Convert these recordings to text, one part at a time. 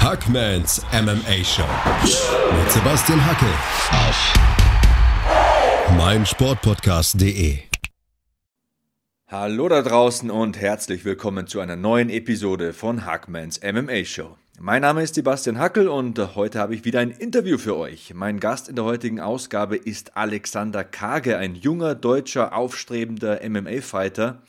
Hackmans MMA Show mit Sebastian Hackl auf meinsportpodcast.de. Hallo da draußen und herzlich willkommen zu einer neuen Episode von Hackmans MMA Show. Mein Name ist Sebastian Hackl und heute habe ich wieder ein Interview für euch. Mein Gast in der heutigen Ausgabe ist Alexander Kage, ein junger, deutscher, aufstrebender MMA-Fighter.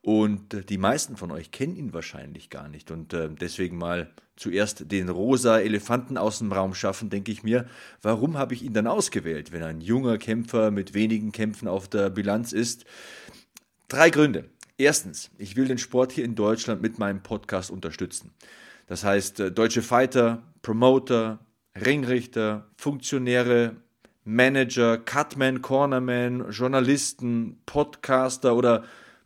Und die meisten von euch kennen ihn wahrscheinlich gar nicht. Und deswegen mal zuerst den rosa Elefanten aus dem Raum schaffen, denke ich mir. Warum habe ich ihn dann ausgewählt, wenn ein junger Kämpfer mit wenigen Kämpfen auf der Bilanz ist? 3 Gründe. Erstens, ich will den Sport hier in Deutschland mit meinem Podcast unterstützen. Das heißt, deutsche Fighter, Promoter, Ringrichter, Funktionäre, Manager, Cutman, Cornerman, Journalisten, Podcaster oder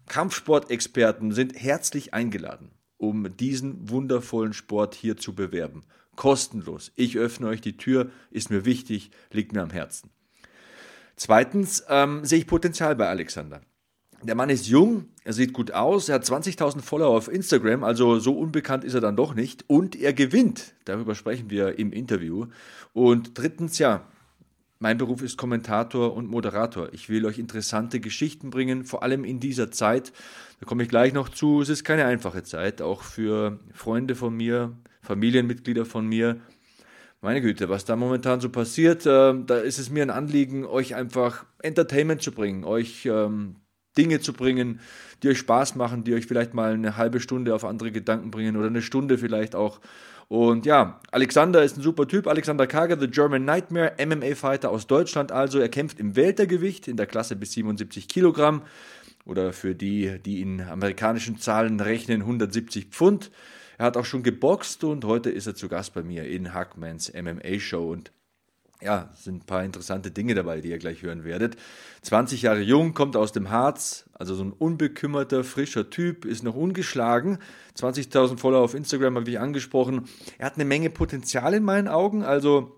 Kampfsportexperten sind herzlich eingeladen, um diesen wundervollen Sport hier zu bewerben. Kostenlos. Ich öffne euch die Tür, ist mir wichtig, liegt mir am Herzen. Zweitens sehe ich Potenzial bei Alexander. Der Mann ist jung, er sieht gut aus, er hat 20.000 Follower auf Instagram, also so unbekannt ist er dann doch nicht. Und er gewinnt, darüber sprechen wir im Interview. Und drittens, ja, mein Beruf ist Kommentator und Moderator. Ich will euch interessante Geschichten bringen, vor allem in dieser Zeit. Da komme ich gleich noch zu, es ist keine einfache Zeit, auch für Freunde von mir, Familienmitglieder von mir. Meine Güte, was da momentan so passiert, da ist es mir ein Anliegen, euch einfach Entertainment zu bringen, euch Dinge zu bringen, die euch Spaß machen, die euch vielleicht mal eine halbe Stunde auf andere Gedanken bringen oder eine Stunde vielleicht auch. Und ja, Alexander ist ein super Typ. Alexander Kage, The German Nightmare, MMA-Fighter aus Deutschland. Also er kämpft im Weltergewicht in der Klasse bis 77 Kilogramm oder für die, die in amerikanischen Zahlen rechnen, 170 Pfund. Er hat auch schon geboxt und heute ist er zu Gast bei mir in Hackmans MMA Show und ja, sind ein paar interessante Dinge dabei, die ihr gleich hören werdet. 20 Jahre jung, kommt aus dem Harz, also so ein unbekümmerter, frischer Typ, ist noch ungeschlagen. 20.000 Follower auf Instagram habe ich angesprochen. Er hat eine Menge Potenzial in meinen Augen, also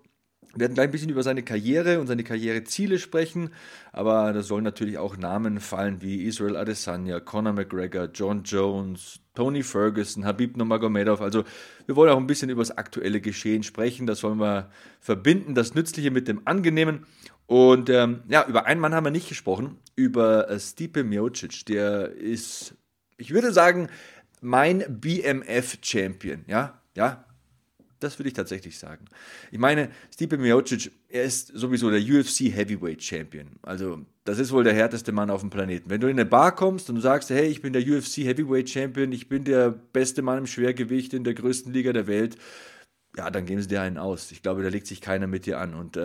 wir werden gleich ein bisschen über seine Karriere und seine Karriereziele sprechen, aber da sollen natürlich auch Namen fallen wie Israel Adesanya, Conor McGregor, John Jones, Tony Ferguson, Habib Nurmagomedov. Also wir wollen auch ein bisschen über das aktuelle Geschehen sprechen. Das wollen wir verbinden, das Nützliche mit dem Angenehmen. Und ja, über einen Mann haben wir nicht gesprochen, über Stipe Miocic. Der ist, ich würde sagen, mein BMF-Champion. Ja. Das würde ich tatsächlich sagen. Ich meine, Stipe Miocic, er ist sowieso der UFC Heavyweight Champion. Also das ist wohl der härteste Mann auf dem Planeten. Wenn du in eine Bar kommst und du sagst, hey, ich bin der UFC Heavyweight Champion, ich bin der beste Mann im Schwergewicht in der größten Liga der Welt, ja, dann geben sie dir einen aus. Ich glaube, da legt sich keiner mit dir an. Und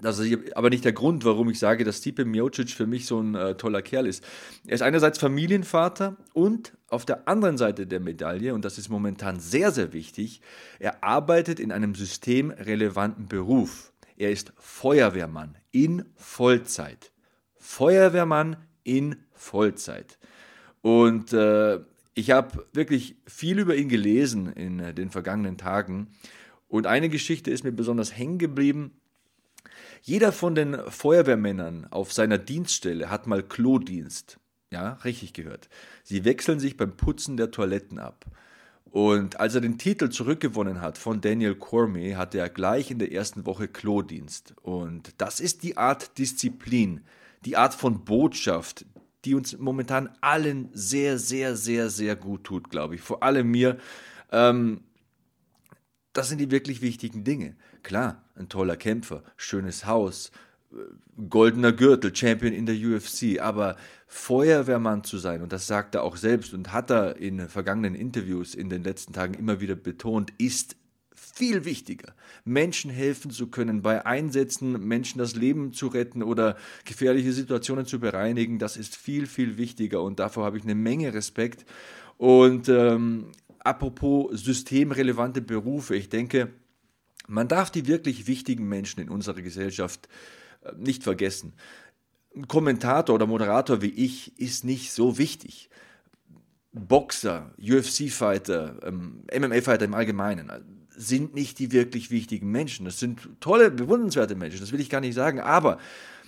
das ist aber nicht der Grund, warum ich sage, dass Stipe Miocic für mich so ein toller Kerl ist. Er ist einerseits Familienvater und auf der anderen Seite der Medaille, und das ist momentan sehr, sehr wichtig, er arbeitet in einem systemrelevanten Beruf. Er ist Feuerwehrmann in Vollzeit. Und ich habe wirklich viel über ihn gelesen in den vergangenen Tagen. Und eine Geschichte ist mir besonders hängen geblieben. Jeder von den Feuerwehrmännern auf seiner Dienststelle hat mal Klodienst. Ja, richtig gehört. Sie wechseln sich beim Putzen der Toiletten ab. Und als er den Titel zurückgewonnen hat von Daniel Cormier, hatte er gleich in der ersten Woche Klodienst. Und das ist die Art Disziplin, die Art von Botschaft, die uns momentan allen sehr, sehr, sehr, sehr gut tut, glaube ich. Vor allem mir. Das sind die wirklich wichtigen Dinge. Klar, ein toller Kämpfer, schönes Haus, goldener Gürtel, Champion in der UFC, aber Feuerwehrmann zu sein, und das sagt er auch selbst und hat er in vergangenen Interviews in den letzten Tagen immer wieder betont, ist viel wichtiger. Menschen helfen zu können, bei Einsätzen Menschen das Leben zu retten oder gefährliche Situationen zu bereinigen, das ist viel, viel wichtiger und davor habe ich eine Menge Respekt. Und apropos systemrelevante Berufe, ich denke, man darf die wirklich wichtigen Menschen in unserer Gesellschaft nicht vergessen. Ein Kommentator oder Moderator wie ich ist nicht so wichtig. Boxer, UFC-Fighter, MMA-Fighter im Allgemeinen sind nicht die wirklich wichtigen Menschen. Das sind tolle, bewundernswerte Menschen, das will ich gar nicht sagen, aber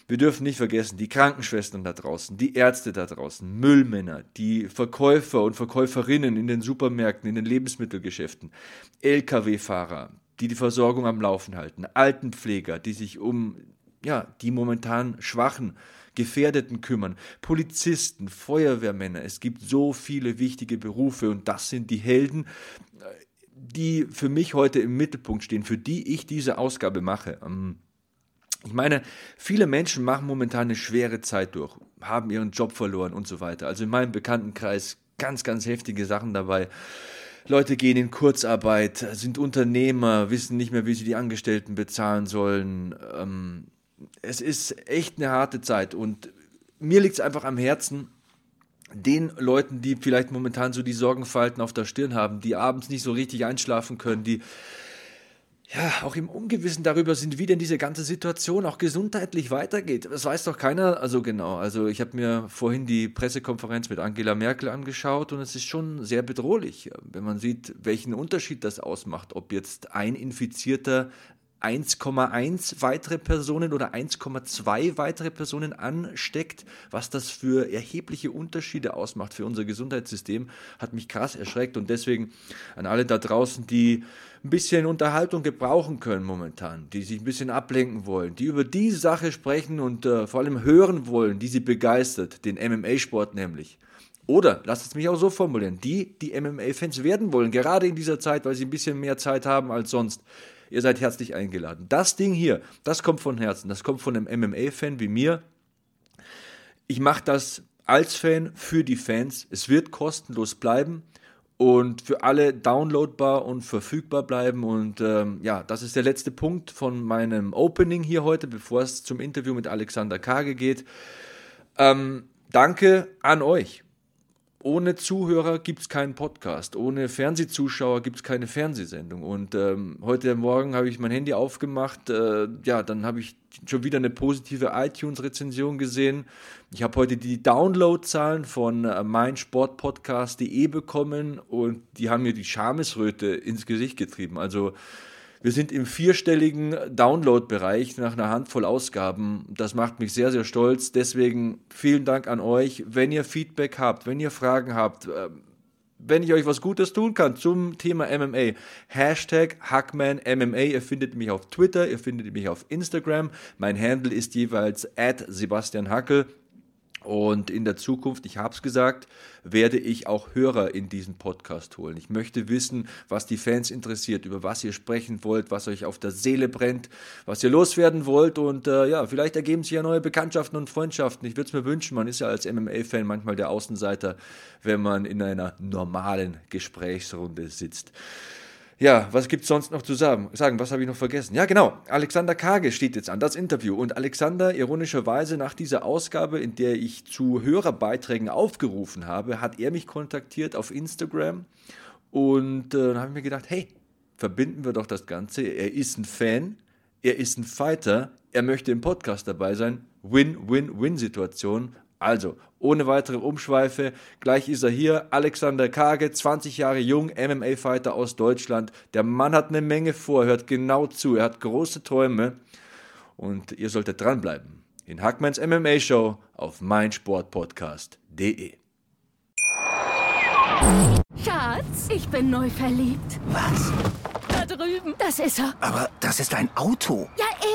Wir dürfen nicht vergessen, die Krankenschwestern da draußen, die Ärzte da draußen, Müllmänner, die Verkäufer und Verkäuferinnen in den Supermärkten, in den Lebensmittelgeschäften, Lkw-Fahrer, die die Versorgung am Laufen halten, Altenpfleger, die sich um die momentan Schwachen, Gefährdeten kümmern, Polizisten, Feuerwehrmänner. Es gibt so viele wichtige Berufe und das sind die Helden, die für mich heute im Mittelpunkt stehen, für die ich diese Ausgabe mache. Ich meine, viele Menschen machen momentan eine schwere Zeit durch, haben ihren Job verloren und so weiter. Also in meinem Bekanntenkreis ganz, ganz heftige Sachen dabei. Leute gehen in Kurzarbeit, sind Unternehmer, wissen nicht mehr, wie sie die Angestellten bezahlen sollen. Es ist echt eine harte Zeit und mir liegt es einfach am Herzen, den Leuten, die vielleicht momentan so die Sorgenfalten auf der Stirn haben, die abends nicht so richtig einschlafen können, die auch im Ungewissen darüber sind, wie denn diese ganze Situation auch gesundheitlich weitergeht. Das weiß doch keiner so genau. Also ich habe mir vorhin die Pressekonferenz mit Angela Merkel angeschaut und es ist schon sehr bedrohlich, wenn man sieht, welchen Unterschied das ausmacht, ob jetzt ein Infizierter 1,1 weitere Personen oder 1,2 weitere Personen ansteckt, was das für erhebliche Unterschiede ausmacht für unser Gesundheitssystem, hat mich krass erschreckt und deswegen an alle da draußen, die ein bisschen Unterhaltung gebrauchen können momentan, die sich ein bisschen ablenken wollen, die über die Sache sprechen und vor allem hören wollen, die sie begeistert, den MMA-Sport nämlich. Oder, lasst es mich auch so formulieren, die MMA-Fans werden wollen, gerade in dieser Zeit, weil sie ein bisschen mehr Zeit haben als sonst. Ihr seid herzlich eingeladen. Das Ding hier, das kommt von Herzen, das kommt von einem MMA-Fan wie mir. Ich mache das als Fan für die Fans. Es wird kostenlos bleiben und für alle downloadbar und verfügbar bleiben. Und das ist der letzte Punkt von meinem Opening hier heute, bevor es zum Interview mit Alexander Kage geht. Danke an euch. Ohne Zuhörer gibt es keinen Podcast, ohne Fernsehzuschauer gibt es keine Fernsehsendung. Und heute Morgen habe ich mein Handy aufgemacht, dann habe ich schon wieder eine positive iTunes-Rezension gesehen. Ich habe heute die Download-Zahlen von meinsportpodcast.de bekommen und die haben mir die Schamesröte ins Gesicht getrieben. Also wir sind im 4-stelligen Download-Bereich nach einer Handvoll Ausgaben. Das macht mich sehr, sehr stolz. Deswegen vielen Dank an euch. Wenn ihr Feedback habt, wenn ihr Fragen habt, wenn ich euch was Gutes tun kann zum Thema MMA, #HackmanMMA. Ihr findet mich auf Twitter, ihr findet mich auf Instagram. Mein Handle ist jeweils @SebastianHackl. Und in der Zukunft, ich habe es gesagt, werde ich auch Hörer in diesen Podcast holen. Ich möchte wissen, was die Fans interessiert, über was ihr sprechen wollt, was euch auf der Seele brennt, was ihr loswerden wollt. Und vielleicht ergeben sich ja neue Bekanntschaften und Freundschaften. Ich würde es mir wünschen, man ist ja als MMA-Fan manchmal der Außenseiter, wenn man in einer normalen Gesprächsrunde sitzt. Ja, was gibt's sonst noch zu sagen? Was habe ich noch vergessen? Ja, genau, Alexander Kage steht jetzt an, das Interview. Und Alexander, ironischerweise nach dieser Ausgabe, in der ich zu Hörerbeiträgen aufgerufen habe, hat er mich kontaktiert auf Instagram. Und dann habe ich mir gedacht, hey, verbinden wir doch das Ganze. Er ist ein Fan, er ist ein Fighter, er möchte im Podcast dabei sein. Win-Win-Win-Situation. Also, ohne weitere Umschweife, gleich ist er hier, Alexander Kage, 20 Jahre jung, MMA-Fighter aus Deutschland. Der Mann hat eine Menge vor, hört genau zu, er hat große Träume und ihr solltet dranbleiben. In Hackmans MMA Show auf meinsportpodcast.de. Schatz, ich bin neu verliebt. Was? Da drüben. Das ist er. Aber das ist ein Auto. Ja, eben.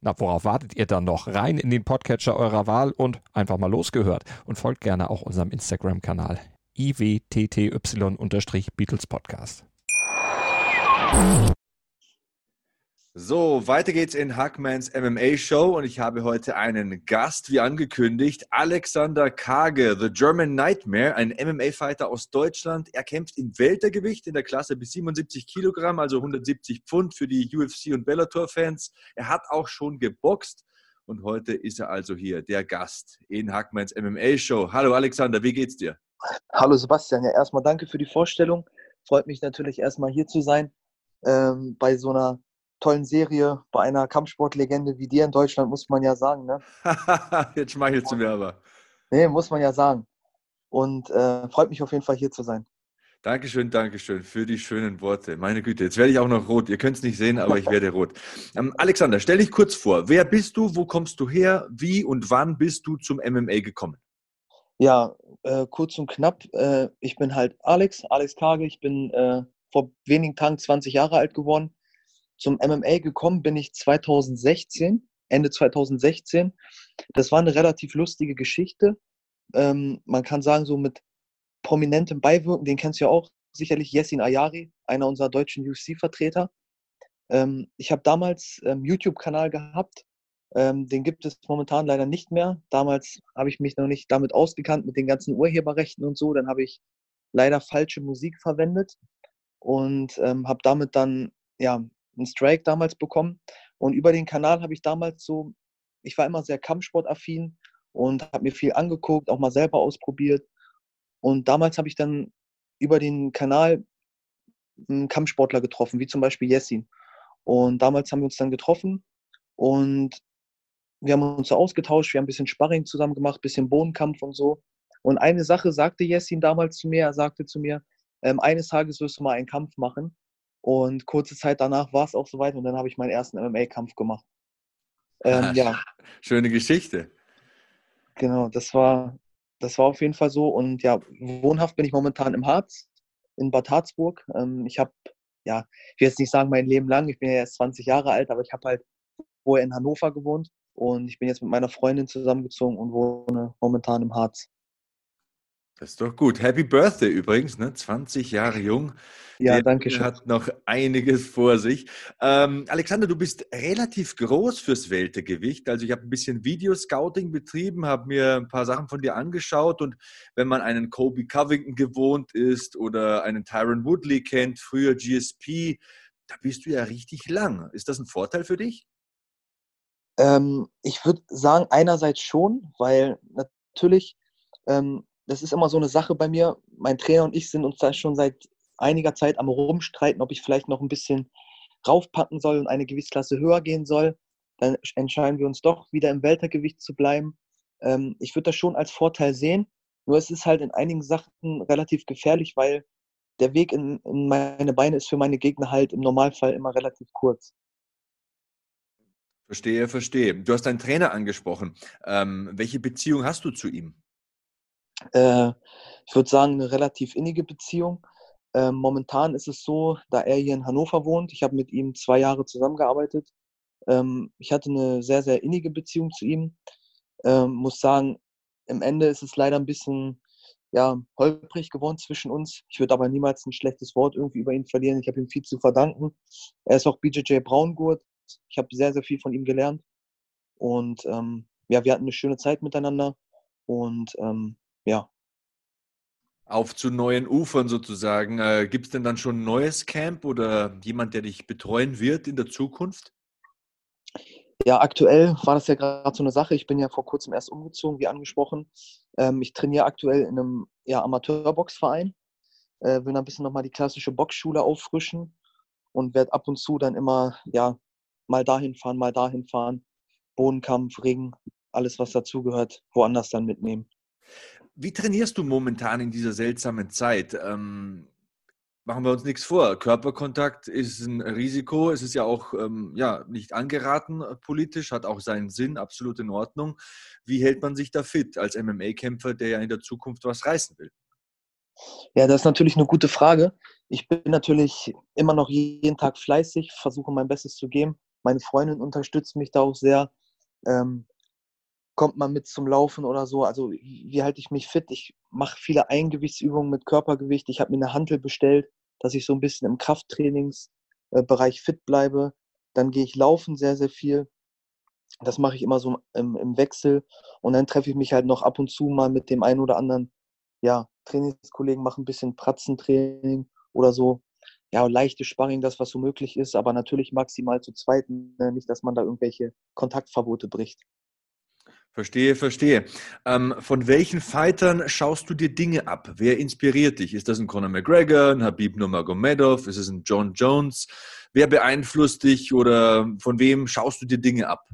Na, worauf wartet ihr dann noch? Rein in den Podcatcher eurer Wahl und einfach mal losgehört. Und folgt gerne auch unserem Instagram-Kanal IWTTY_Beatles Podcast. So, weiter geht's in Hackmans MMA Show und ich habe heute einen Gast, wie angekündigt, Alexander Kage, The German Nightmare, ein MMA-Fighter aus Deutschland. Er kämpft im Weltergewicht in der Klasse bis 77 Kilogramm, also 170 Pfund für die UFC- und Bellator-Fans. Er hat auch schon geboxt Und heute ist er also hier, der Gast in Hackmans MMA Show. Hallo Alexander, wie geht's dir? Hallo Sebastian, ja erstmal danke für die Vorstellung. Freut mich natürlich erstmal hier zu sein, bei so einer tollen Serie, bei einer Kampfsportlegende wie dir in Deutschland, muss man ja sagen. Ne? Jetzt schmeichelst du mir aber. Nee, muss man ja sagen. Und freut mich auf jeden Fall hier zu sein. Dankeschön, Dankeschön für die schönen Worte. Meine Güte, jetzt werde ich auch noch rot. Ihr könnt es nicht sehen, aber ich werde rot. Alexander, stell dich kurz vor. Wer bist du? Wo kommst du her? Wie und wann bist du zum MMA gekommen? Ja, kurz und knapp. Ich bin halt Alex Kage. Ich bin vor wenigen Tagen 20 Jahre alt geworden. Zum MMA gekommen bin ich 2016, Ende 2016. Das war eine relativ lustige Geschichte. Man kann sagen, so mit prominentem Beiwirken, den kennst du ja auch, sicherlich Yassin Ayari, einer unserer deutschen UFC-Vertreter. Ich habe damals einen YouTube-Kanal gehabt, den gibt es momentan leider nicht mehr. Damals habe ich mich noch nicht damit ausgekannt, mit den ganzen Urheberrechten und so. Dann habe ich leider falsche Musik verwendet und habe damit dann einen Strike damals bekommen. Und über den Kanal habe ich damals so, ich war immer sehr kampfsportaffin und habe mir viel angeguckt, auch mal selber ausprobiert. Und damals habe ich dann über den Kanal einen Kampfsportler getroffen, wie zum Beispiel Yassin. Und damals haben wir uns dann getroffen und wir haben uns so ausgetauscht, wir haben ein bisschen Sparring zusammen gemacht, ein bisschen Bodenkampf und so. Und eine Sache sagte Yassin damals zu mir, er sagte zu mir, eines Tages wirst du mal einen Kampf machen. Und kurze Zeit danach war es auch soweit und dann habe ich meinen ersten MMA-Kampf gemacht. Schöne Geschichte. Genau, das war auf jeden Fall so. Und ja, wohnhaft bin ich momentan im Harz, in Bad Harzburg. Ich habe, ich will jetzt nicht sagen mein Leben lang, ich bin ja erst 20 Jahre alt, aber ich habe halt vorher in Hannover gewohnt und ich bin jetzt mit meiner Freundin zusammengezogen und wohne momentan im Harz. Das ist doch gut. Happy Birthday übrigens, ne? 20 Jahre jung. Ja, danke schön. Hat noch einiges vor sich. Alexander, du bist relativ groß fürs Weltergewicht. Also ich habe ein bisschen Videoscouting betrieben, habe mir ein paar Sachen von dir angeschaut. Und wenn man einen Kobe Covington gewohnt ist oder einen Tyron Woodley kennt, früher GSP, da bist du ja richtig lang. Ist das ein Vorteil für dich? Ich würde sagen, einerseits schon, weil natürlich... das ist immer so eine Sache bei mir. Mein Trainer und ich sind uns da schon seit einiger Zeit am Rumstreiten, ob ich vielleicht noch ein bisschen raufpacken soll und eine Gewichtsklasse höher gehen soll. Dann entscheiden wir uns doch, wieder im Weltergewicht zu bleiben. Ich würde das schon als Vorteil sehen. Nur es ist halt in einigen Sachen relativ gefährlich, weil der Weg in meine Beine ist für meine Gegner halt im Normalfall immer relativ kurz. Verstehe. Du hast deinen Trainer angesprochen. Welche Beziehung hast du zu ihm? Ich würde sagen, eine relativ innige Beziehung. Momentan ist es so, da er hier in Hannover wohnt, ich habe mit ihm 2 Jahre zusammengearbeitet. Ich hatte eine sehr, sehr innige Beziehung zu ihm. Muss sagen, im Ende ist es leider ein bisschen holprig geworden zwischen uns. Ich würde aber niemals ein schlechtes Wort irgendwie über ihn verlieren. Ich habe ihm viel zu verdanken. Er ist auch BJJ-Braungurt. Ich habe sehr, sehr viel von ihm gelernt. Und wir hatten eine schöne Zeit miteinander. Und auf zu neuen Ufern sozusagen. Gibt es denn dann schon ein neues Camp oder jemand, der dich betreuen wird in der Zukunft? Ja, aktuell war das ja gerade so eine Sache. Ich bin ja vor kurzem erst umgezogen, wie angesprochen. Ich trainiere aktuell in einem Amateurboxverein. Will dann ein bisschen nochmal die klassische Boxschule auffrischen und werde ab und zu dann immer mal dahin fahren. Bodenkampf, Ring, alles was dazugehört, woanders dann mitnehmen. Wie trainierst du momentan in dieser seltsamen Zeit? Machen wir uns nichts vor. Körperkontakt ist ein Risiko. Es ist ja auch nicht angeraten politisch, hat auch seinen Sinn, absolut in Ordnung. Wie hält man sich da fit als MMA-Kämpfer, der ja in der Zukunft was reißen will? Ja, das ist natürlich eine gute Frage. Ich bin natürlich immer noch jeden Tag fleißig, versuche mein Bestes zu geben. Meine Freundin unterstützt mich da auch sehr. Kommt man mit zum Laufen oder so. Also wie halte ich mich fit? Ich mache viele Eingewichtsübungen mit Körpergewicht. Ich habe mir eine Hantel bestellt, dass ich so ein bisschen im Krafttrainingsbereich fit bleibe. Dann gehe ich laufen sehr, sehr viel. Das mache ich immer so im Wechsel. Und dann treffe ich mich halt noch ab und zu mal mit dem einen oder anderen Trainingskollegen, mache ein bisschen Pratzentraining oder so. Ja, leichtes Sparring, das was so möglich ist, aber natürlich maximal zu zweit, nicht, dass man da irgendwelche Kontaktverbote bricht. Verstehe, verstehe. Von welchen Fightern schaust du dir Dinge ab? Wer inspiriert dich? Ist das ein Conor McGregor, ein Habib Nurmagomedov? Ist es ein John Jones? Wer beeinflusst dich oder von wem schaust du dir Dinge ab?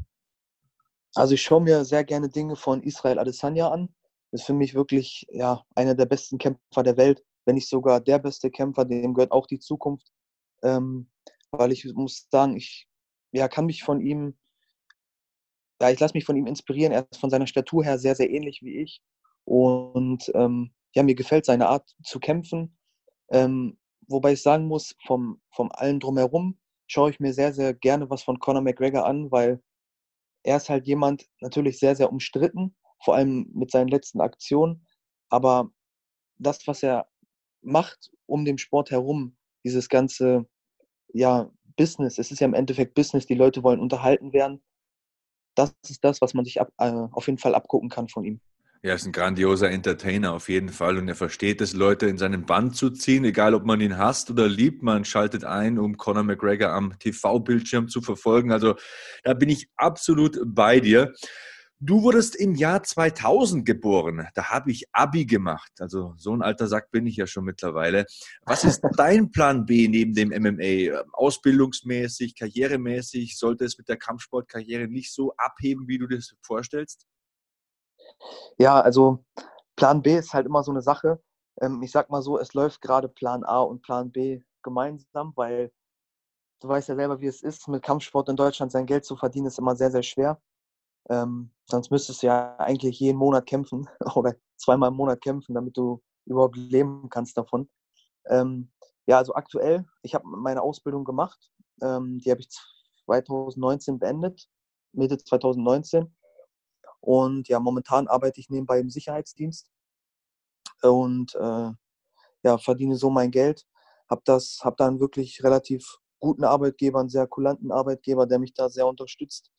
Also ich schaue mir sehr gerne Dinge von Israel Adesanya an. Ist für mich wirklich ja, einer der besten Kämpfer der Welt, wenn nicht sogar der beste Kämpfer, dem gehört auch die Zukunft. Weil ich muss sagen, ich lasse mich von ihm inspirieren. Er ist von seiner Statur her sehr, sehr ähnlich wie ich. Und mir gefällt seine Art zu kämpfen. Wobei ich sagen muss, vom Allen drumherum schaue ich mir sehr, sehr gerne was von Conor McGregor an, weil er ist halt jemand, natürlich sehr, sehr umstritten, vor allem mit seinen letzten Aktionen. Aber das, was er macht um den Sport herum, dieses ganze Business, es ist ja im Endeffekt Business, die Leute wollen unterhalten werden. Das ist das, was man sich auf jeden Fall abgucken kann von ihm. Ja, er ist ein grandioser Entertainer auf jeden Fall und er versteht es, Leute in seinen Bann zu ziehen, egal ob man ihn hasst oder liebt, man schaltet ein, um Conor McGregor am TV-Bildschirm zu verfolgen. Also da bin ich absolut bei dir. Du wurdest im Jahr 2000 geboren, da habe ich Abi gemacht. Also so ein alter Sack bin ich ja schon mittlerweile. Was ist dein Plan B neben dem MMA? Ausbildungsmäßig, karrieremäßig? Sollte es mit der Kampfsportkarriere nicht so abheben, wie du dir das vorstellst? Ja, also Plan B ist halt immer so eine Sache. Ich sag mal so, es läuft gerade Plan A und Plan B gemeinsam, weil du weißt ja selber, wie es ist, mit Kampfsport in Deutschland sein Geld zu verdienen, ist immer sehr, sehr schwer. Sonst müsstest du ja eigentlich jeden Monat kämpfen oder zweimal im Monat kämpfen, damit du überhaupt leben kannst davon. Also aktuell, ich habe meine Ausbildung gemacht, die habe ich 2019 beendet, Mitte 2019. Und ja, momentan arbeite ich nebenbei im Sicherheitsdienst und verdiene so mein Geld. Hab da einen wirklich relativ guten Arbeitgeber, einen sehr kulanten Arbeitgeber, der mich da sehr unterstützt.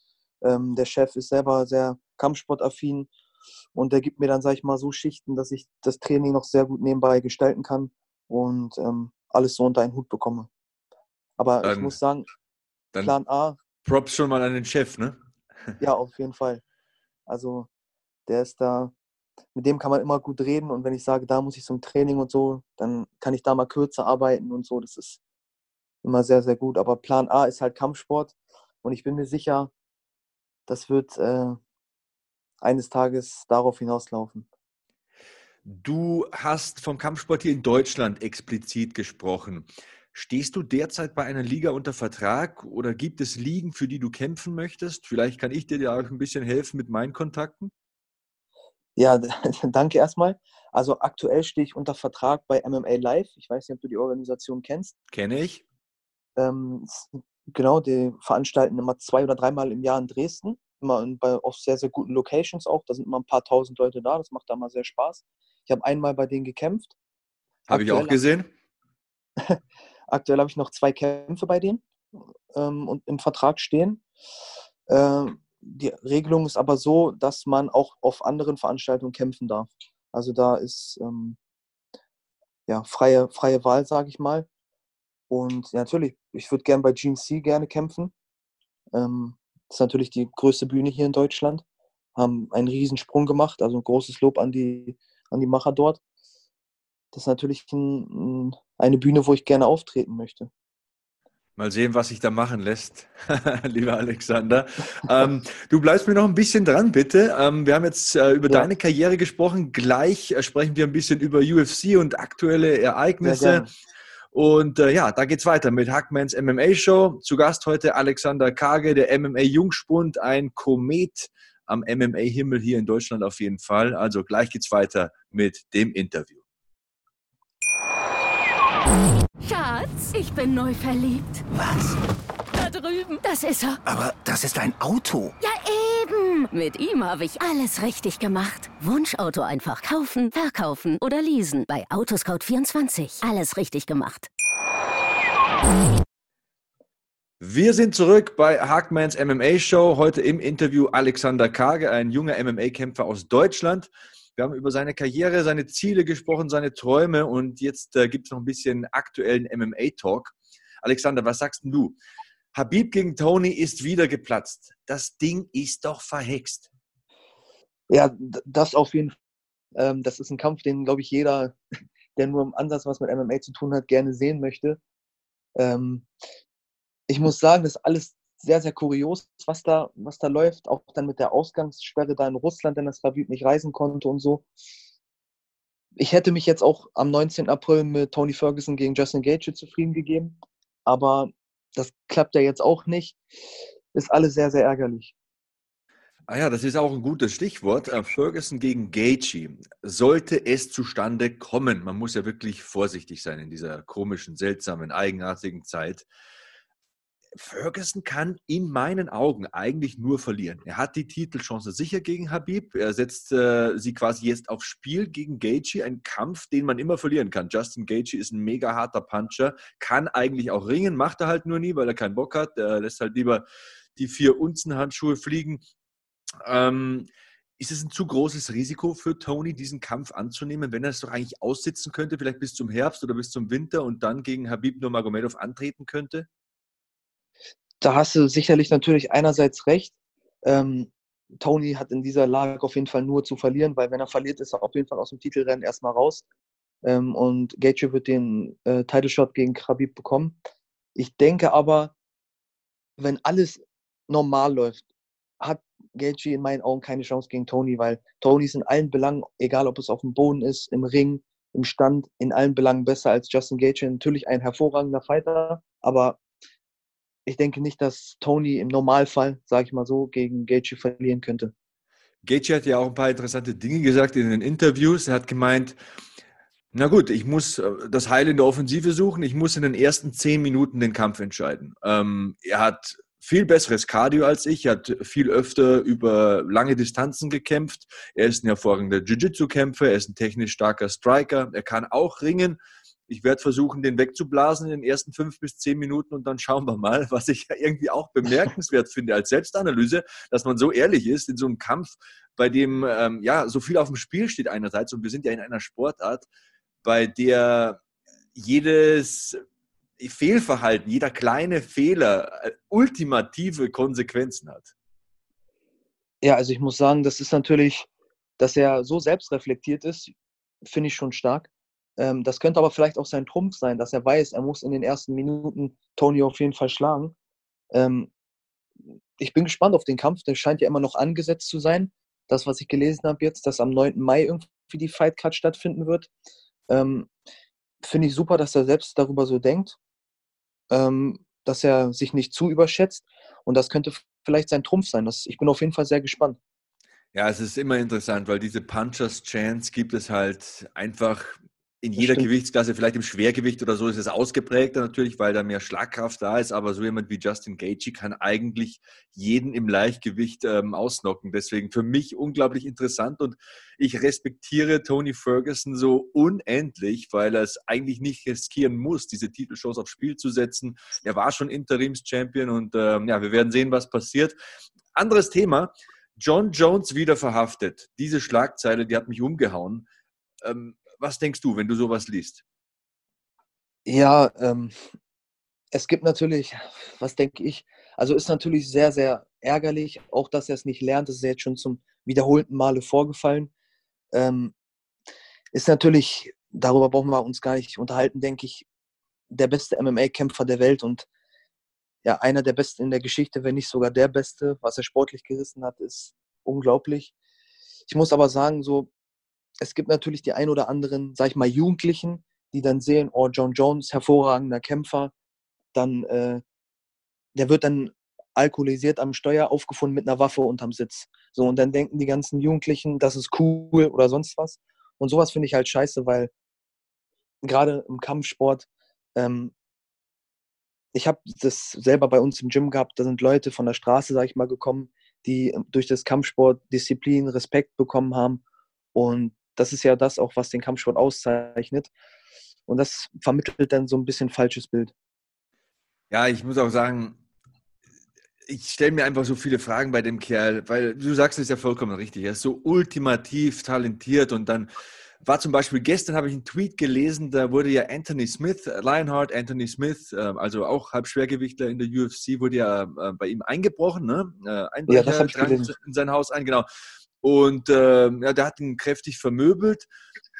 Der Chef ist selber sehr kampfsportaffin und der gibt mir dann, sage ich mal, so Schichten, dass ich das Training noch sehr gut nebenbei gestalten kann und alles so unter einen Hut bekomme. Aber ich muss sagen, Plan A... Props schon mal an den Chef, ne? Ja, auf jeden Fall. Also der ist da, mit dem kann man immer gut reden und wenn ich sage, da muss ich zum Training und so, dann kann ich da mal kürzer arbeiten und so. Das ist immer sehr, sehr gut. Aber Plan A ist halt Kampfsport und ich bin mir sicher, das wird eines Tages darauf hinauslaufen. Du hast vom Kampfsport hier in Deutschland explizit gesprochen. Stehst du derzeit bei einer Liga unter Vertrag oder gibt es Ligen, für die du kämpfen möchtest? Vielleicht kann ich dir da auch ein bisschen helfen mit meinen Kontakten. Ja, danke erstmal. Also aktuell stehe ich unter Vertrag bei MMA Live. Ich weiß nicht, ob du die Organisation kennst. Kenne ich. Genau, die veranstalten immer 2 oder 3 Mal im Jahr in Dresden. Immer auf sehr, sehr guten Locations auch. Da sind immer ein paar tausend Leute da. Das macht da mal sehr Spaß. Ich habe einmal bei denen gekämpft. Habe ich auch gesehen. Aktuell habe ich noch 2 Kämpfe bei denen und im Vertrag stehen. Die Regelung ist aber so, dass man auch auf anderen Veranstaltungen kämpfen darf. Also da ist freie Wahl, sage ich mal. Und ja, natürlich, ich würde gerne bei GMC kämpfen. Das ist natürlich die größte Bühne hier in Deutschland. Haben einen Riesensprung gemacht, also ein großes Lob an die Macher dort. Das ist natürlich eine Bühne, wo ich gerne auftreten möchte. Mal sehen, was sich da machen lässt, lieber Alexander. Du bleibst mir noch ein bisschen dran, bitte. Wir haben jetzt über deine Karriere gesprochen. Gleich sprechen wir ein bisschen über UFC und aktuelle Ereignisse. Und da geht's weiter mit Hackmans MMA Show. Zu Gast heute Alexander Kage, der MMA-Jungspund, ein Komet am MMA-Himmel hier in Deutschland auf jeden Fall. Also gleich geht's weiter mit dem Interview. Schatz, ich bin neu verliebt. Was? Da drüben. Das ist er. Aber das ist ein Auto. Ja, eben. Mit ihm habe ich alles richtig gemacht. Wunschauto einfach kaufen, verkaufen oder leasen. Bei Autoscout24. Alles richtig gemacht. Wir sind zurück bei Hackmans MMA Show. Heute im Interview Alexander Kage, ein junger MMA-Kämpfer aus Deutschland. Wir haben über seine Karriere, seine Ziele gesprochen, seine Träume und jetzt gibt es noch ein bisschen aktuellen MMA-Talk. Alexander, was sagst denn du? Habib gegen Tony ist wieder geplatzt. Das Ding ist doch verhext. Ja, das auf jeden Fall. Das ist ein Kampf, den, glaube ich, jeder, der nur im Ansatz was mit MMA zu tun hat, gerne sehen möchte. Ich muss sagen, das ist alles sehr, sehr kurios, was da läuft. Auch dann mit der Ausgangssperre da in Russland, denn das Habib nicht reisen konnte und so. Ich hätte mich jetzt auch am 19. April mit Tony Ferguson gegen Justin Gaethje zufrieden gegeben. Aber das klappt ja jetzt auch nicht. Ist alles sehr, sehr ärgerlich. Ah ja, das ist auch ein gutes Stichwort. Ferguson gegen Gaethje. Sollte es zustande kommen, man muss ja wirklich vorsichtig sein in dieser komischen, seltsamen, eigenartigen Zeit. Ferguson kann in meinen Augen eigentlich nur verlieren. Er hat die Titelchance sicher gegen Habib. Er setzt sie quasi jetzt aufs Spiel gegen Gaethje. Ein Kampf, den man immer verlieren kann. Justin Gaethje ist ein mega harter Puncher. Kann eigentlich auch ringen, macht er halt nur nie, weil er keinen Bock hat. Er lässt halt lieber die 4-Unzen-Handschuhe fliegen. Ist es ein zu großes Risiko für Tony, diesen Kampf anzunehmen, wenn er es doch eigentlich aussitzen könnte, vielleicht bis zum Herbst oder bis zum Winter und dann gegen Habib Nurmagomedov antreten könnte? Da hast du sicherlich natürlich einerseits recht. Tony hat in dieser Lage auf jeden Fall nur zu verlieren, weil wenn er verliert, ist er auf jeden Fall aus dem Titelrennen erstmal raus. Und Gaethje wird den Title-Shot gegen Habib bekommen. Ich denke aber, wenn alles normal läuft, hat Gaethje in meinen Augen keine Chance gegen Tony, weil Tony ist in allen Belangen, egal ob es auf dem Boden ist, im Ring, im Stand, in allen Belangen besser als Justin Gaethje. Natürlich ein hervorragender Fighter, aber ich denke nicht, dass Tony im Normalfall, sage ich mal so, gegen Gaethje verlieren könnte. Gaethje hat ja auch ein paar interessante Dinge gesagt in den Interviews. Er hat gemeint, na gut, ich muss das Heil in der Offensive suchen, ich muss in den ersten 10 Minuten den Kampf entscheiden. Er hat viel besseres Cardio als ich, hat viel öfter über lange Distanzen gekämpft. Er ist ein hervorragender Jiu-Jitsu-Kämpfer, er ist ein technisch starker Striker, er kann auch ringen. Ich werde versuchen, den wegzublasen in den ersten 5 bis 10 Minuten und dann schauen wir mal, was ich irgendwie auch bemerkenswert finde als Selbstanalyse, dass man so ehrlich ist in so einem Kampf, bei dem ja so viel auf dem Spiel steht einerseits und wir sind ja in einer Sportart, bei der jedes Fehlverhalten, jeder kleine Fehler ultimative Konsequenzen hat. Ja, also ich muss sagen, das ist natürlich, dass er so selbstreflektiert ist, finde ich schon stark. Das könnte aber vielleicht auch sein Trumpf sein, dass er weiß, er muss in den ersten Minuten Tony auf jeden Fall schlagen. Ich bin gespannt auf den Kampf, der scheint ja immer noch angesetzt zu sein. Das, was ich gelesen habe jetzt, dass am 9. Mai irgendwie die Fightcard stattfinden wird. Finde ich super, dass er selbst darüber so denkt, dass er sich nicht zu überschätzt und das könnte vielleicht sein Trumpf sein. Ich bin auf jeden Fall sehr gespannt. Ja, es ist immer interessant, weil diese Punchers Chance gibt es halt einfach in jeder Gewichtsklasse, vielleicht im Schwergewicht oder so ist es ausgeprägter natürlich, weil da mehr Schlagkraft da ist, aber so jemand wie Justin Gaethje kann eigentlich jeden im Leichtgewicht ausnocken. Deswegen für mich unglaublich interessant und ich respektiere Tony Ferguson so unendlich, weil er es eigentlich nicht riskieren muss, diese Titelchance aufs Spiel zu setzen. Er war schon Interims-Champion und ja, wir werden sehen, was passiert. Anderes Thema, John Jones wieder verhaftet. Diese Schlagzeile, die hat mich umgehauen. Was denkst du, wenn du sowas liest? Ja, es gibt natürlich, was denke ich, also ist natürlich sehr, sehr ärgerlich, auch dass er es nicht lernt, das ist jetzt schon zum wiederholten Male vorgefallen. Ist natürlich, darüber brauchen wir uns gar nicht unterhalten, denke ich, der beste MMA-Kämpfer der Welt und ja, einer der besten in der Geschichte, wenn nicht sogar der beste, was er sportlich gerissen hat, ist unglaublich. Ich muss aber sagen, so, es gibt natürlich die ein oder anderen, sag ich mal, Jugendlichen, die dann sehen, oh, John Jones, hervorragender Kämpfer, dann, der wird dann alkoholisiert am Steuer aufgefunden mit einer Waffe unterm Sitz. So, und dann denken die ganzen Jugendlichen, das ist cool oder sonst was. Und sowas finde ich halt scheiße, weil gerade im Kampfsport, ich habe das selber bei uns im Gym gehabt, da sind Leute von der Straße, sag ich mal, gekommen, die durch das Kampfsport Disziplin, Respekt bekommen haben. Und das ist ja das auch, was den Kampfsport auszeichnet. Und das vermittelt dann so ein bisschen falsches Bild. Ja, ich muss auch sagen, ich stelle mir einfach so viele Fragen bei dem Kerl, weil du sagst es ja vollkommen richtig, er ist so ultimativ talentiert und dann war zum Beispiel gestern, habe ich einen Tweet gelesen, da wurde ja Anthony Smith, Lionheart Anthony Smith, also auch Halbschwergewichtler in der UFC, wurde ja bei ihm eingebrochen, ne? Einbrecher, ja, das habe ich gelesen. In sein Haus ein, genau. Und ja, der hat ihn kräftig vermöbelt.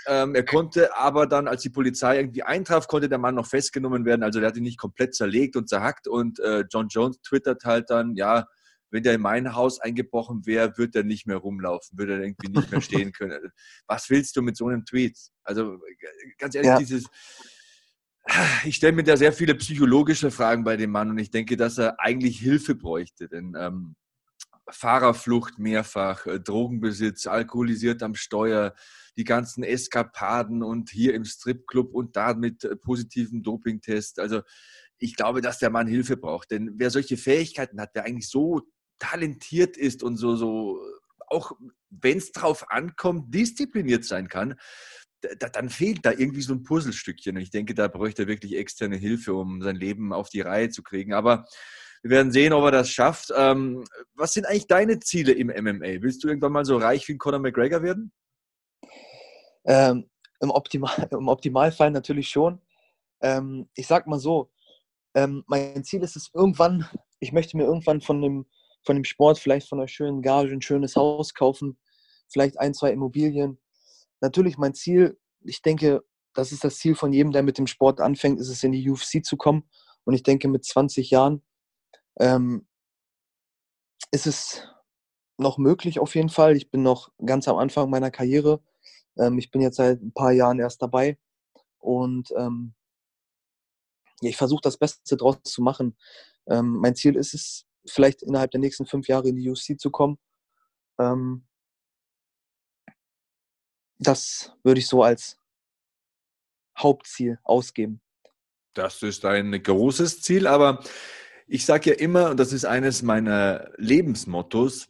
Er konnte aber dann, als die Polizei irgendwie eintraf, konnte der Mann noch festgenommen werden. Also der hat ihn nicht komplett zerlegt und zerhackt. Und John Jones twittert halt dann, ja, wenn der in mein Haus eingebrochen wäre, würde er nicht mehr rumlaufen, würde er irgendwie nicht mehr stehen können. Was willst du mit so einem Tweet? Also ganz ehrlich, ja. Ich stelle mir da sehr viele psychologische Fragen bei dem Mann und ich denke, dass er eigentlich Hilfe bräuchte, denn Fahrerflucht mehrfach, Drogenbesitz, alkoholisiert am Steuer, die ganzen Eskapaden und hier im Stripclub und da mit positiven Dopingtest. Also ich glaube, dass der Mann Hilfe braucht, denn wer solche Fähigkeiten hat, wer eigentlich so talentiert ist und so auch wenn es drauf ankommt, diszipliniert sein kann, dann fehlt da irgendwie so ein Puzzlestückchen. Und ich denke, da bräuchte er wirklich externe Hilfe, um sein Leben auf die Reihe zu kriegen. Aber wir werden sehen, ob er das schafft. Was sind eigentlich deine Ziele im MMA? Willst du irgendwann mal so reich wie Conor McGregor werden? Im Optimalfall natürlich schon. Ich sag mal so, mein Ziel ist es irgendwann, ich möchte mir irgendwann von dem Sport, vielleicht von einer schönen Gage, ein schönes Haus kaufen, vielleicht 1, 2 Immobilien. Natürlich mein Ziel, ich denke, das ist das Ziel von jedem, der mit dem Sport anfängt, ist es, in die UFC zu kommen. Und ich denke, mit 20 Jahren ist es noch möglich auf jeden Fall. Ich bin noch ganz am Anfang meiner Karriere. Ich bin jetzt seit ein paar Jahren erst dabei. Und ich versuche, das Beste draus zu machen. Mein Ziel ist es, vielleicht innerhalb der nächsten 5 Jahre in die UFC zu kommen. Das würde ich so als Hauptziel ausgeben. Das ist ein großes Ziel, aber ich sage ja immer, und das ist eines meiner Lebensmottos,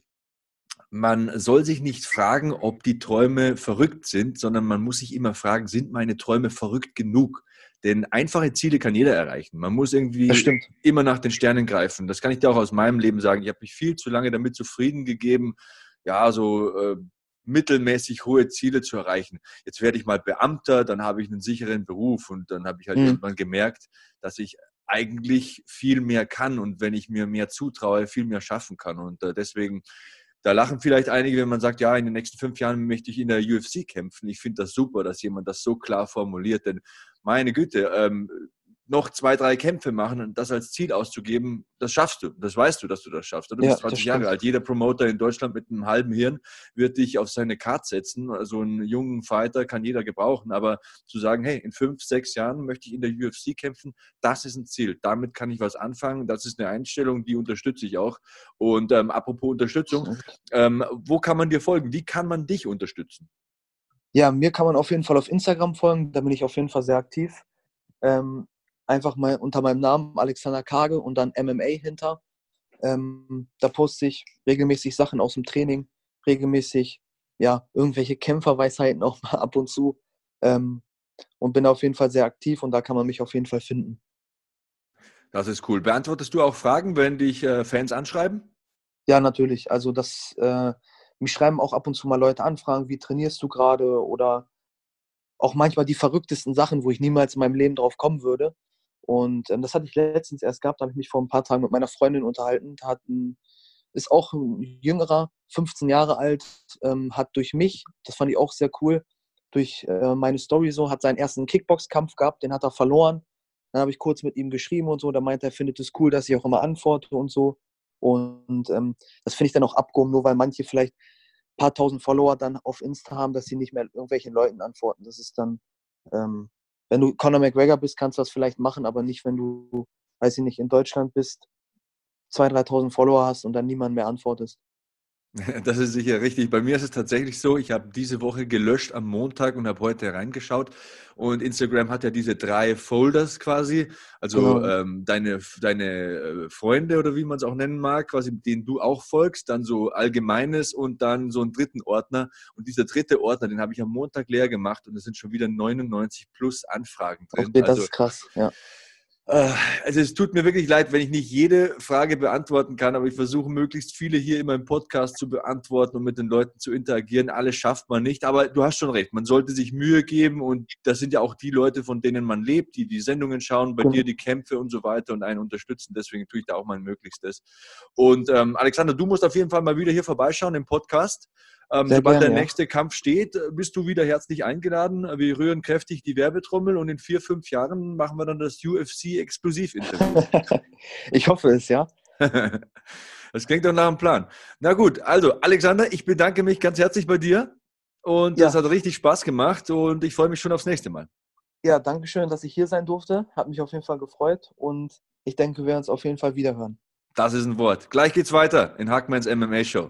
man soll sich nicht fragen, ob die Träume verrückt sind, sondern man muss sich immer fragen, sind meine Träume verrückt genug? Denn einfache Ziele kann jeder erreichen. Man muss irgendwie immer nach den Sternen greifen. Das kann ich dir auch aus meinem Leben sagen. Ich habe mich viel zu lange damit zufrieden gegeben, ja, so mittelmäßig hohe Ziele zu erreichen. Jetzt werde ich mal Beamter, dann habe ich einen sicheren Beruf und dann habe ich halt irgendwann gemerkt, dass ich eigentlich viel mehr kann und wenn ich mir mehr zutraue, viel mehr schaffen kann. Und deswegen, da lachen vielleicht einige, wenn man sagt, ja, in den nächsten 5 Jahren möchte ich in der UFC kämpfen. Ich finde das super, dass jemand das so klar formuliert, denn meine Güte, noch 2, 3 Kämpfe machen und das als Ziel auszugeben, das schaffst du. Das weißt du, dass du das schaffst. Du bist 20 Jahre alt. Jeder Promoter in Deutschland mit einem halben Hirn wird dich auf seine Karte setzen. Also einen jungen Fighter kann jeder gebrauchen. Aber zu sagen, hey, in 5, 6 Jahren möchte ich in der UFC kämpfen, das ist ein Ziel. Damit kann ich was anfangen. Das ist eine Einstellung, die unterstütze ich auch. Und apropos Unterstützung, wo kann man dir folgen? Wie kann man dich unterstützen? Ja, mir kann man auf jeden Fall auf Instagram folgen. Da bin ich auf jeden Fall sehr aktiv. Einfach mal unter meinem Namen Alexander Kage und dann MMA hinter. Da poste ich regelmäßig Sachen aus dem Training, regelmäßig ja irgendwelche Kämpferweisheiten auch mal ab und zu und bin auf jeden Fall sehr aktiv und da kann man mich auf jeden Fall finden. Das ist cool. Beantwortest du auch Fragen, wenn dich Fans anschreiben? Ja, natürlich. Also mich schreiben auch ab und zu mal Leute an, fragen, wie trainierst du gerade oder auch manchmal die verrücktesten Sachen, wo ich niemals in meinem Leben drauf kommen würde. Und das hatte ich letztens erst gehabt, da habe ich mich vor ein paar Tagen mit meiner Freundin unterhalten. Ist auch ein jüngerer, 15 Jahre alt, hat durch mich, das fand ich auch sehr cool, durch meine Story so, hat seinen ersten Kickboxkampf gehabt, den hat er verloren. Dann habe ich kurz mit ihm geschrieben und so, da meinte er, findet es cool, dass ich auch immer antworte und so. Und das finde ich dann auch abgehoben, nur weil manche vielleicht paar tausend Follower dann auf Insta haben, dass sie nicht mehr irgendwelchen Leuten antworten. Das ist dann, wenn du Conor McGregor bist, kannst du das vielleicht machen, aber nicht, wenn du, weiß ich nicht, in Deutschland bist, 2.000, 3.000 Follower hast und dann niemand mehr antwortest. Das ist sicher richtig. Bei mir ist es tatsächlich so, ich habe diese Woche gelöscht am Montag und habe heute reingeschaut und Instagram hat ja diese 3 Folders quasi, also deine Freunde oder wie man es auch nennen mag, quasi denen du auch folgst, dann so Allgemeines und dann so einen dritten Ordner und dieser dritte Ordner, den habe ich am Montag leer gemacht und es sind schon wieder 99 plus Anfragen drin. Okay, das ist krass, ja. Also es tut mir wirklich leid, wenn ich nicht jede Frage beantworten kann, aber ich versuche möglichst viele hier immer im Podcast zu beantworten und mit den Leuten zu interagieren. Alles schafft man nicht, aber du hast schon recht, man sollte sich Mühe geben und das sind ja auch die Leute, von denen man lebt, die Sendungen schauen, bei dir die Kämpfe und so weiter und einen unterstützen, deswegen tue ich da auch mein Möglichstes. Und Alexander, du musst auf jeden Fall mal wieder hier vorbeischauen im Podcast. Sobald der nächste Kampf steht, bist du wieder herzlich eingeladen. Wir rühren kräftig die Werbetrommel und in 4-5 Jahren machen wir dann das UFC-Exklusiv-Interview. Ich hoffe es, ja. Das klingt doch nach einem Plan. Na gut, also Alexander, ich bedanke mich ganz herzlich bei dir und das hat richtig Spaß gemacht und ich freue mich schon aufs nächste Mal. Ja, danke schön, dass ich hier sein durfte. Hat mich auf jeden Fall gefreut und ich denke, wir werden uns auf jeden Fall wiederhören. Das ist ein Wort. Gleich geht's weiter in Hackmans MMA Show.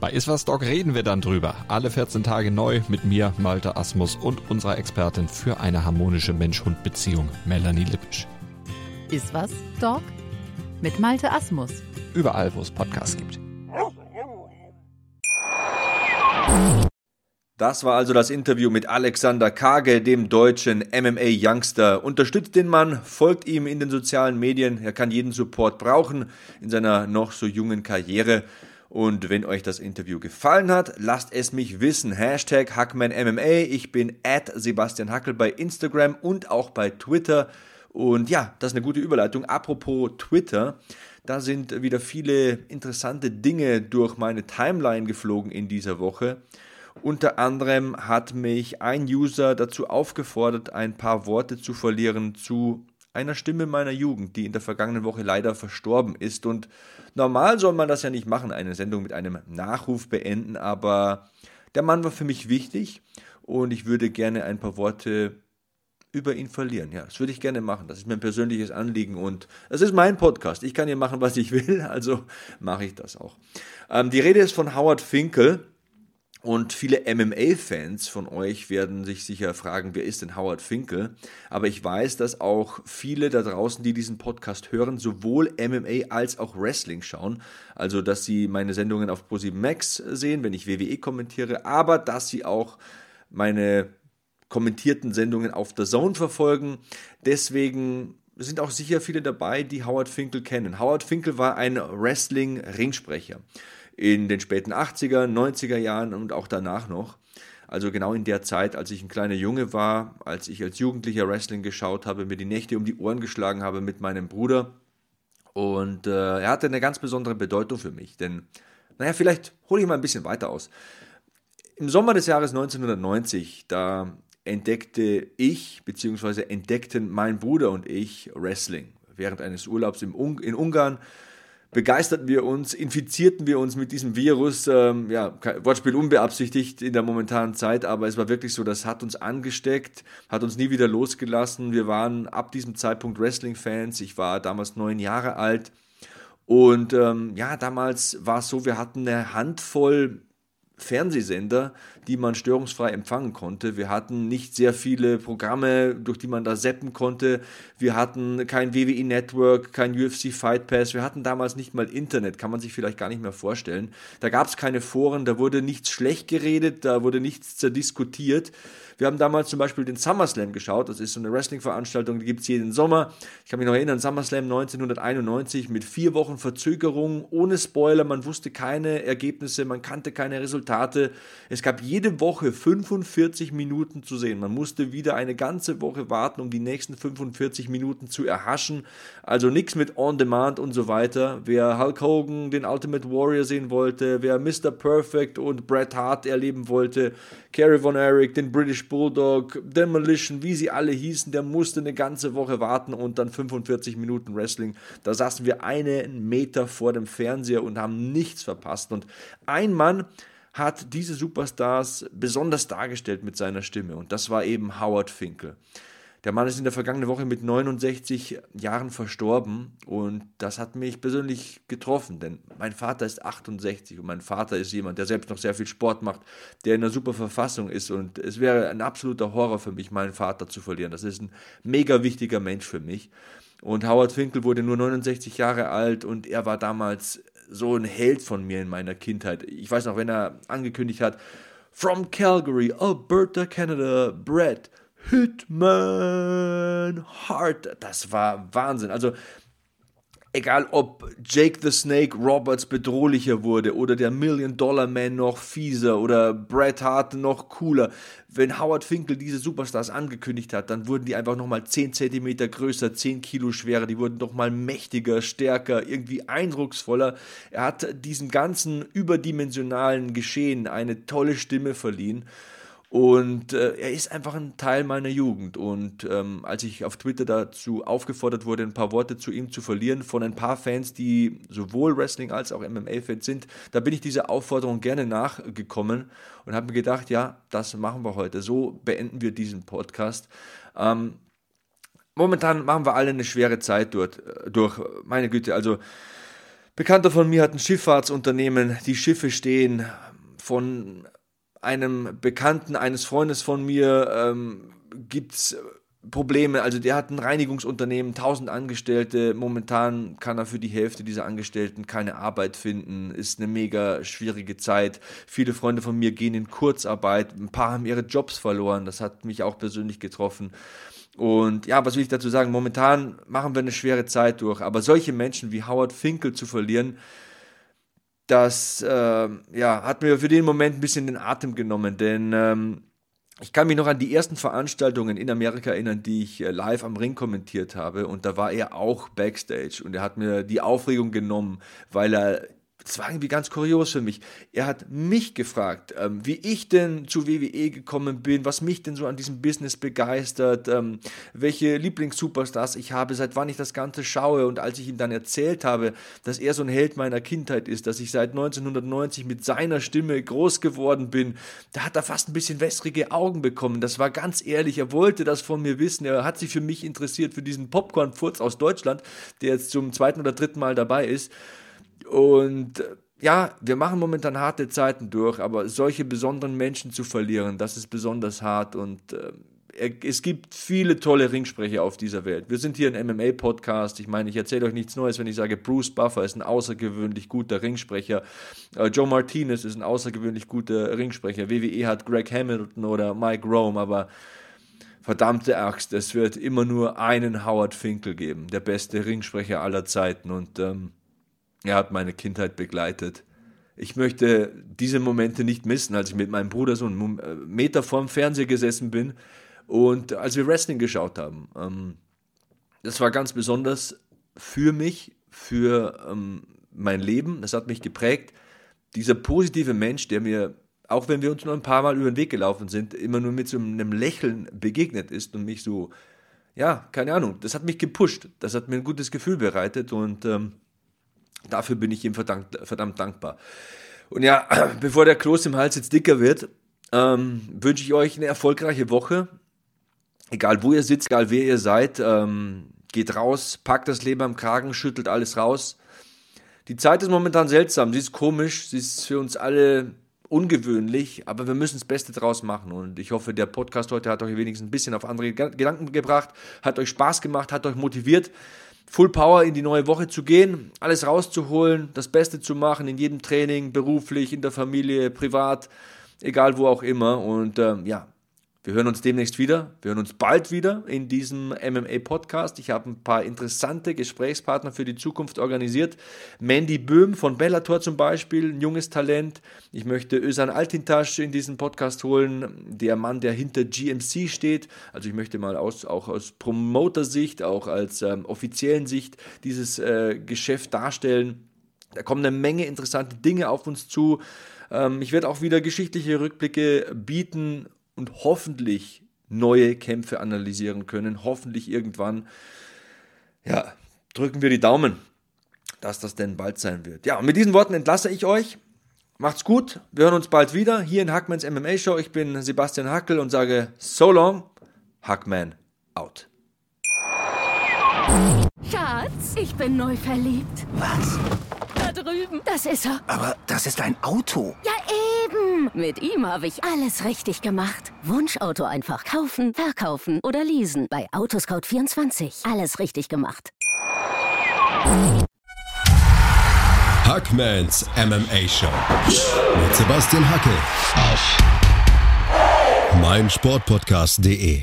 Bei Iswas Dog reden wir dann drüber. Alle 14 Tage neu mit mir, Malte Asmus, und unserer Expertin für eine harmonische Mensch-Hund-Beziehung, Melanie Lippisch. Iswas Dog mit Malte Asmus. Überall, wo es Podcasts gibt. Das war also das Interview mit Alexander Kage, dem deutschen MMA-Youngster. Unterstützt den Mann, folgt ihm in den sozialen Medien. Er kann jeden Support brauchen in seiner noch so jungen Karriere. Und wenn euch das Interview gefallen hat, lasst es mich wissen. #HackmanMMA. Ich bin @SebastianHackl bei Instagram und auch bei Twitter. Und ja, das ist eine gute Überleitung. Apropos Twitter, da sind wieder viele interessante Dinge durch meine Timeline geflogen in dieser Woche. Unter anderem hat mich ein User dazu aufgefordert, ein paar Worte zu verlieren zu einer Stimme meiner Jugend, die in der vergangenen Woche leider verstorben ist. Und normal soll man das ja nicht machen, eine Sendung mit einem Nachruf beenden, aber der Mann war für mich wichtig und ich würde gerne ein paar Worte über ihn verlieren. Ja, das würde ich gerne machen. Das ist mein persönliches Anliegen und es ist mein Podcast. Ich kann hier machen, was ich will, also mache ich das auch. Die Rede ist von Howard Finkel. Und viele MMA-Fans von euch werden sich sicher fragen, wer ist denn Howard Finkel? Aber ich weiß, dass auch viele da draußen, die diesen Podcast hören, sowohl MMA als auch Wrestling schauen. Also, dass sie meine Sendungen auf ProSiebenMax sehen, wenn ich WWE kommentiere, aber dass sie auch meine kommentierten Sendungen auf DAZN verfolgen. Deswegen sind auch sicher viele dabei, die Howard Finkel kennen. Howard Finkel war ein Wrestling-Ringsprecher. In den späten 80er, 90er Jahren und auch danach noch. Also genau in der Zeit, als ich ein kleiner Junge war, als ich als Jugendlicher Wrestling geschaut habe, mir die Nächte um die Ohren geschlagen habe mit meinem Bruder. Und er hatte eine ganz besondere Bedeutung für mich, denn, naja, vielleicht hole ich mal ein bisschen weiter aus. Im Sommer des Jahres 1990, da entdeckten mein Bruder und ich Wrestling. Während eines Urlaubs in Ungarn infizierten wir uns mit diesem Virus, Wortspiel unbeabsichtigt in der momentanen Zeit, aber es war wirklich so, das hat uns angesteckt, hat uns nie wieder losgelassen. Wir waren ab diesem Zeitpunkt Wrestling-Fans, ich war damals 9 Jahre alt und damals war es so, wir hatten eine Handvoll Fernsehsender, die man störungsfrei empfangen konnte. Wir hatten nicht sehr viele Programme, durch die man da zappen konnte. Wir hatten kein WWE Network, kein UFC Fight Pass. Wir hatten damals nicht mal Internet, kann man sich vielleicht gar nicht mehr vorstellen. Da gab es keine Foren, da wurde nichts schlecht geredet, da wurde nichts zerdiskutiert. Wir haben damals zum Beispiel den SummerSlam geschaut. Das ist so eine Wrestling-Veranstaltung, die gibt es jeden Sommer. Ich kann mich noch erinnern, SummerSlam 1991 mit 4 Wochen Verzögerung, ohne Spoiler. Man wusste keine Ergebnisse, man kannte keine Resultate. Es gab jede Woche 45 Minuten zu sehen. Man musste wieder eine ganze Woche warten, um die nächsten 45 Minuten zu erhaschen. Also nichts mit On Demand und so weiter. Wer Hulk Hogan, den Ultimate Warrior sehen wollte, wer Mr. Perfect und Bret Hart erleben wollte, Kerry Von Erich, den British Bulldog, Demolition, wie sie alle hießen, der musste eine ganze Woche warten und dann 45 Minuten Wrestling. Da saßen wir einen Meter vor dem Fernseher und haben nichts verpasst. Und ein Mann hat diese Superstars besonders dargestellt mit seiner Stimme und das war eben Howard Finkel. Der Mann ist in der vergangenen Woche mit 69 Jahren verstorben und das hat mich persönlich getroffen, denn mein Vater ist 68 und mein Vater ist jemand, der selbst noch sehr viel Sport macht, der in einer super Verfassung ist und es wäre ein absoluter Horror für mich, meinen Vater zu verlieren. Das ist ein mega wichtiger Mensch für mich und Howard Finkel wurde nur 69 Jahre alt und er war damals so ein Held von mir in meiner Kindheit. Ich weiß noch, wenn er angekündigt hat, From Calgary, Alberta, Canada, Brett Hitman Hart. Das war Wahnsinn. Also egal, ob Jake the Snake Roberts bedrohlicher wurde oder der Million Dollar Man noch fieser oder Bret Hart noch cooler, wenn Howard Finkel diese Superstars angekündigt hat, dann wurden die einfach nochmal 10 cm größer, 10 Kilo schwerer, die wurden nochmal mächtiger, stärker, irgendwie eindrucksvoller. Er hat diesem ganzen überdimensionalen Geschehen eine tolle Stimme verliehen. Und er ist einfach ein Teil meiner Jugend. Und als ich auf Twitter dazu aufgefordert wurde, ein paar Worte zu ihm zu verlieren, von ein paar Fans, die sowohl Wrestling- als auch MMA-Fans sind, da bin ich dieser Aufforderung gerne nachgekommen und habe mir gedacht, ja, das machen wir heute. So beenden wir diesen Podcast. Momentan machen wir alle eine schwere Zeit durch. Meine Güte, also Bekannter von mir hat ein Schifffahrtsunternehmen, die Schiffe stehen von einem Bekannten, eines Freundes von mir gibt es Probleme, also der hat ein Reinigungsunternehmen, 1000 Angestellte, momentan kann er für die Hälfte dieser Angestellten keine Arbeit finden, ist eine mega schwierige Zeit, viele Freunde von mir gehen in Kurzarbeit, ein paar haben ihre Jobs verloren, das hat mich auch persönlich getroffen. Und ja, was will ich dazu sagen, momentan machen wir eine schwere Zeit durch, aber solche Menschen wie Howard Finkel zu verlieren, das hat mir für den Moment ein bisschen den Atem genommen, denn ich kann mich noch an die ersten Veranstaltungen in Amerika erinnern, die ich live am Ring kommentiert habe, und da war er auch Backstage und er hat mir die Aufregung genommen, weil das war irgendwie ganz kurios für mich, er hat mich gefragt, wie ich denn zu WWE gekommen bin, was mich denn so an diesem Business begeistert, welche Lieblings-Superstars ich habe, seit wann ich das Ganze schaue, und als ich ihm dann erzählt habe, dass er so ein Held meiner Kindheit ist, dass ich seit 1990 mit seiner Stimme groß geworden bin, da hat er fast ein bisschen wässrige Augen bekommen, das war ganz ehrlich, er wollte das von mir wissen, er hat sich für mich interessiert, für diesen Popcorn-Furz aus Deutschland, der jetzt zum 2. oder 3. Mal dabei ist. Und ja, wir machen momentan harte Zeiten durch, aber solche besonderen Menschen zu verlieren, das ist besonders hart, und es gibt viele tolle Ringsprecher auf dieser Welt. Wir sind hier ein MMA-Podcast, ich meine, ich erzähle euch nichts Neues, wenn ich sage, Bruce Buffer ist ein außergewöhnlich guter Ringsprecher, Joe Martinez ist ein außergewöhnlich guter Ringsprecher, WWE hat Greg Hamilton oder Mike Rome, aber verdammte Axt, es wird immer nur einen Howard Finkel geben, der beste Ringsprecher aller Zeiten, und er hat meine Kindheit begleitet. Ich möchte diese Momente nicht missen, als ich mit meinem Bruder so einen Meter vorm Fernseher gesessen bin und als wir Wrestling geschaut haben. Das war ganz besonders für mich, für mein Leben. Das hat mich geprägt. Dieser positive Mensch, der mir, auch wenn wir uns nur ein paar Mal über den Weg gelaufen sind, immer nur mit so einem Lächeln begegnet ist und mich so, ja, keine Ahnung, das hat mich gepusht. Das hat mir ein gutes Gefühl bereitet, und dafür bin ich ihm verdammt dankbar. Und ja, bevor der Kloß im Hals jetzt dicker wird, wünsche ich euch eine erfolgreiche Woche. Egal wo ihr sitzt, egal wer ihr seid, geht raus, packt das Leben am Kragen, schüttelt alles raus. Die Zeit ist momentan seltsam, sie ist komisch, sie ist für uns alle ungewöhnlich, aber wir müssen das Beste draus machen, und ich hoffe, der Podcast heute hat euch wenigstens ein bisschen auf andere Gedanken gebracht, hat euch Spaß gemacht, hat euch motiviert, Full Power in die neue Woche zu gehen, alles rauszuholen, das Beste zu machen in jedem Training, beruflich, in der Familie, privat, egal wo auch immer. Und wir hören uns demnächst wieder. Wir hören uns bald wieder in diesem MMA-Podcast. Ich habe ein paar interessante Gesprächspartner für die Zukunft organisiert. Mandy Böhm von Bellator zum Beispiel, ein junges Talent. Ich möchte Özan Altintaş in diesen Podcast holen, der Mann, der hinter GMC steht. Also ich möchte mal auch aus Promoter-Sicht, auch als offiziellen Sicht dieses Geschäft darstellen. Da kommen eine Menge interessante Dinge auf uns zu. Ich werde auch wieder geschichtliche Rückblicke bieten und hoffentlich neue Kämpfe analysieren können, hoffentlich irgendwann, ja, drücken wir die Daumen, dass das denn bald sein wird. Ja, und mit diesen Worten entlasse ich euch, macht's gut, wir hören uns bald wieder, hier in Hackmans MMA Show, ich bin Sebastian Hackl und sage so long, Hackman out. Schatz, ich bin neu verliebt. Was? Da drüben, das ist er. Aber das ist ein Auto. Ja, eben. Mit ihm habe ich alles richtig gemacht. Wunschauto einfach kaufen, verkaufen oder leasen. Bei Autoscout24. Alles richtig gemacht. Hackmans MMA Show. Mit Sebastian Hackl. Auf meinsportpodcast.de